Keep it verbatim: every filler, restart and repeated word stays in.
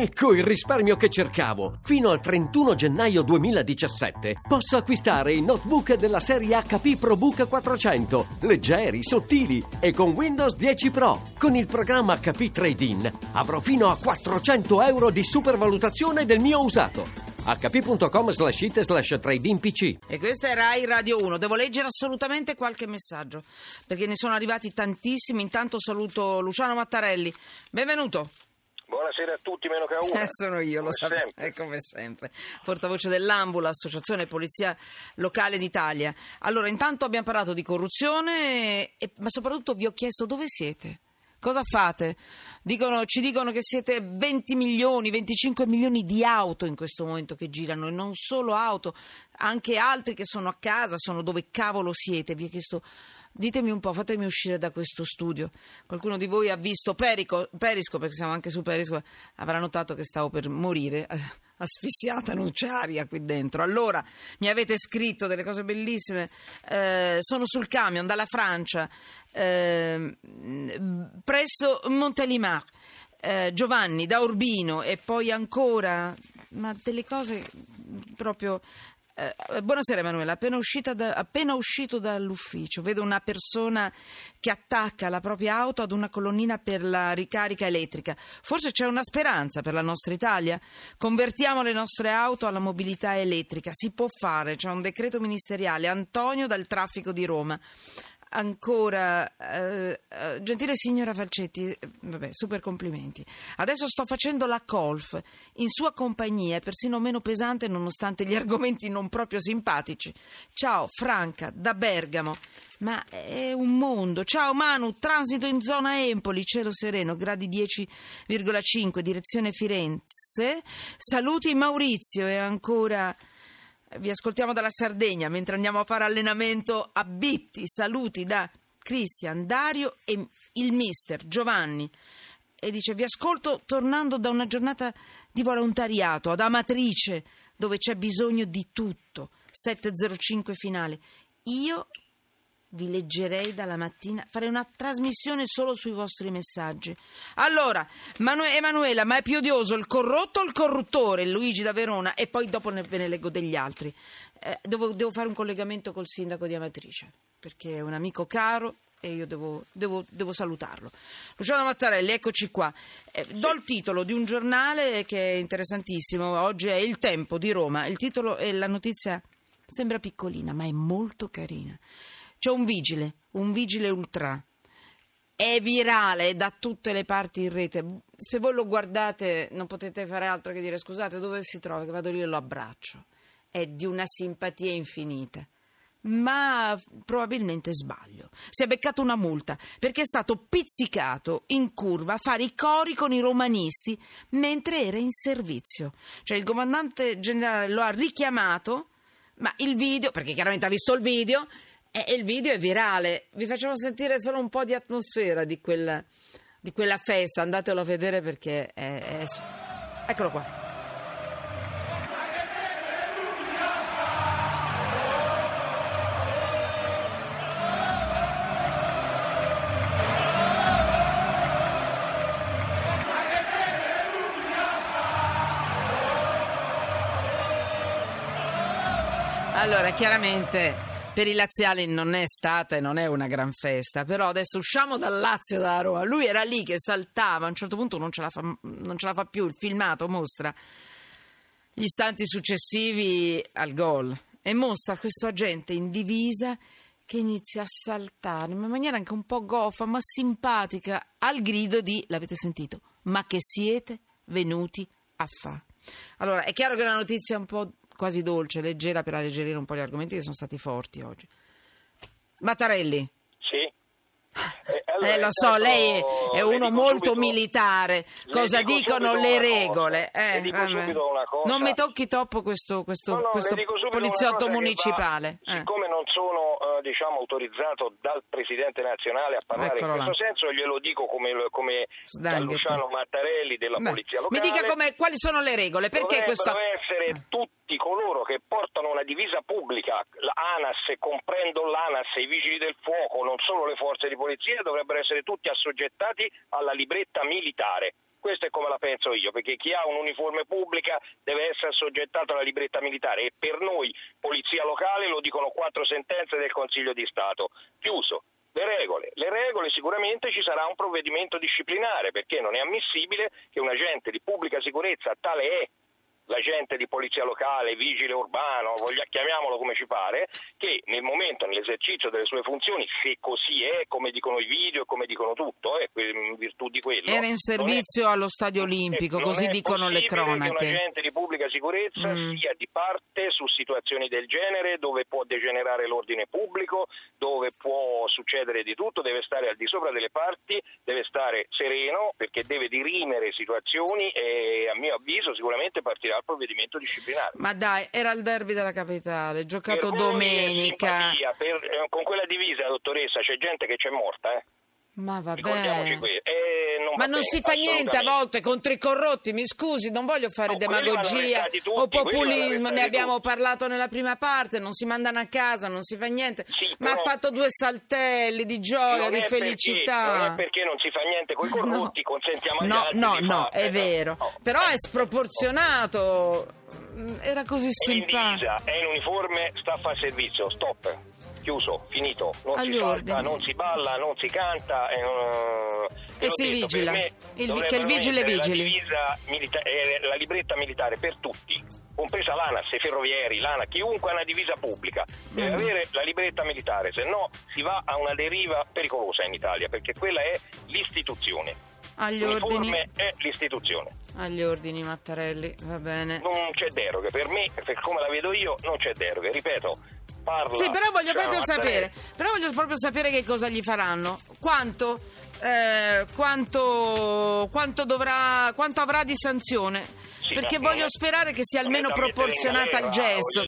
Ecco il risparmio che cercavo! Fino al trentuno gennaio duemiladiciassette posso acquistare i notebook della serie H P ProBook quattrocento, leggeri, sottili e con Windows dieci Pro. Con il programma H P Trade-in avrò fino a quattrocento euro di supervalutazione del mio usato. h p punto com slash it slash trade in p c. E questa è Rai Radio uno. Devo leggere assolutamente qualche messaggio, perché ne sono arrivati tantissimi. Intanto saluto Luciano Mattarelli. Benvenuto. Buonasera a tutti, meno che a uno. Eh, sono io, come lo sapevo. Eh, come sempre. Portavoce dell'Ambula, Associazione Polizia Locale d'Italia. Allora, intanto abbiamo parlato di corruzione, e, ma soprattutto vi ho chiesto dove siete. Cosa fate? Dicono, ci dicono che siete venti milioni, venticinque milioni di auto in questo momento che girano, e non solo auto, anche altri che sono a casa, sono dove cavolo siete. Vi ho chiesto, ditemi un po', fatemi uscire da questo studio. Qualcuno di voi ha visto Perisco, Perisco perché siamo anche su Perisco, avrà notato che stavo per morire asfissiata, non c'è aria qui dentro. Allora, mi avete scritto delle cose bellissime. Eh, sono sul camion dalla Francia, eh, presso Montelimar, eh, Giovanni da Urbino, e poi ancora, ma delle cose proprio... Eh, buonasera Emanuela, appena, uscita da, appena uscito dall'ufficio vedo una persona che attacca la propria auto ad una colonnina per la ricarica elettrica. Forse c'è una speranza per la nostra Italia? Convertiamo le nostre auto alla mobilità elettrica, si può fare, c'è un decreto ministeriale. Antonio dal traffico di Roma. Ancora, eh, gentile signora Falcetti, vabbè, super complimenti. Adesso sto facendo la golf in sua compagnia, è persino meno pesante nonostante gli argomenti non proprio simpatici. Ciao Franca da Bergamo. Ma è un mondo. Ciao Manu, transito in zona Empoli, cielo sereno, gradi dieci virgola cinque, direzione Firenze. Saluti Maurizio. E ancora, vi ascoltiamo dalla Sardegna mentre andiamo a fare allenamento a Bitti. Saluti da Cristian, Dario e il mister Giovanni. E dice: vi ascolto tornando da una giornata di volontariato ad Amatrice, dove c'è bisogno di tutto. sette zero cinque finale. Io vi leggerei dalla mattina, farei una trasmissione solo sui vostri messaggi. Allora, Manu- Emanuela, ma è più odioso il corrotto o il corruttore? Luigi da Verona. E poi dopo ne- ve ne leggo degli altri. Eh, devo, devo fare un collegamento col sindaco di Amatrice, perché è un amico caro e io devo, devo, devo salutarlo. Luciano Mattarelli, eccoci qua. Eh, do il titolo di un giornale che è interessantissimo. Oggi è Il Tempo di Roma. Il titolo e la notizia sembra piccolina, ma è molto carina. C'è un vigile, un vigile ultra, è virale, è da tutte le parti in rete. Se voi lo guardate non potete fare altro che dire: scusate, dove si trova? Che vado lì e lo abbraccio. È di una simpatia infinita. Ma probabilmente sbaglio. Si è beccato una multa perché è stato pizzicato in curva a fare i cori con i romanisti mentre era in servizio. Cioè il comandante generale lo ha richiamato, ma il video, perché chiaramente ha visto il video, e il video è virale. Vi facciamo sentire solo un po' di atmosfera di quella, di quella festa. Andatelo a vedere perché è, è... eccolo qua. Allora, chiaramente per i laziali non è stata e non è una gran festa, però adesso usciamo dal Lazio, da Roma. Lui era lì che saltava, a un certo punto non ce la fa, non ce la fa più, il filmato mostra gli istanti successivi al gol e mostra questo agente in divisa che inizia a saltare in maniera anche un po' goffa ma simpatica al grido di, l'avete sentito, ma che siete venuti a fa? Allora, è chiaro che è una notizia un po' quasi dolce, leggera, per alleggerire un po' gli argomenti che sono stati forti oggi. Mattarelli. Sì. Eh, allora, eh, lo so, lei è uno molto subito, militare. Cosa dicono le regole? Eh, dico una cosa. Non mi tocchi troppo questo, questo, no, no, questo poliziotto municipale. Va, eh. Siccome non sono eh, diciamo autorizzato dal presidente nazionale a parlare, eccolo in questo là, senso, glielo dico come, come da Luciano Mattarelli della Beh, polizia locale. Mi dica come, quali sono le regole? Perché questo? Essere tutti coloro che portano una divisa pubblica, l'ANAS, comprendo l'ANAS, i vigili del fuoco, non solo le forze di polizia, dovrebbero essere tutti assoggettati alla libretta militare. Questo è come la penso io, perché chi ha un'uniforme pubblica deve essere assoggettato alla libretta militare, e per noi polizia locale lo dicono quattro sentenze del Consiglio di Stato. Chiuso. Le regole. Le regole, sicuramente ci sarà un provvedimento disciplinare, perché non è ammissibile che un agente di pubblica sicurezza, tale è l'agente di polizia locale, vigile urbano, voglia chiamiamolo come ci pare, che nel momento, nell'esercizio delle sue funzioni, se così è, come dicono i video, come dicono tutto, eh, in virtù di quello... Era in servizio è, allo Stadio Olimpico, così dicono le cronache. Non è possibile che un agente di pubblica sicurezza mm. sia di parte su situazioni del genere, dove può degenerare l'ordine pubblico, dove può succedere di tutto, deve stare al di sopra delle parti, deve stare sereno, perché deve dirimere situazioni e, a mio avviso, sicuramente partirà al provvedimento disciplinare. Ma dai, era il derby della capitale, giocato per domenica. Simpatia, per, eh, con quella divisa, dottoressa, c'è gente che c'è morta, eh? Ma vabbè. Eh, non Ma va non bene, si fa niente a volte contro i corrotti, mi scusi, non voglio fare no, demagogia tutti, o populismo, ne abbiamo tutti. parlato nella prima parte, non si mandano a casa, non si fa niente, sì, ma ha fatto due saltelli di gioia, di felicità. Perché, non è perché non si fa niente con i corrotti, no. consentiamo agli no, altri no, di No, farne, è vero. no, è vero, però è sproporzionato, era così simpatico. È in uniforme, sta a fare servizio, stop. Chiuso, finito, non Agli si salta, non si balla, non si canta eh, eh, e si detto, vigila, me, il, che il vigile vigili. La, milita- eh, la libretta militare per tutti, compresa l'ANAS, i ferrovieri, l'ANAS, chiunque ha una divisa pubblica, deve mm. avere la libretta militare, se no si va a una deriva pericolosa in Italia, perché quella è l'istituzione. Agli ordini è l'istituzione. Agli ordini, Mattarelli, va bene. Non c'è deroga, per me, per come la vedo io, non c'è deroga, ripeto. Parla, sì, però voglio cioè proprio sapere, però voglio proprio sapere che cosa gli faranno, quanto, eh, quanto, quanto dovrà, quanto avrà di sanzione, sì, perché voglio sperare che sia almeno proporzionata al gesto.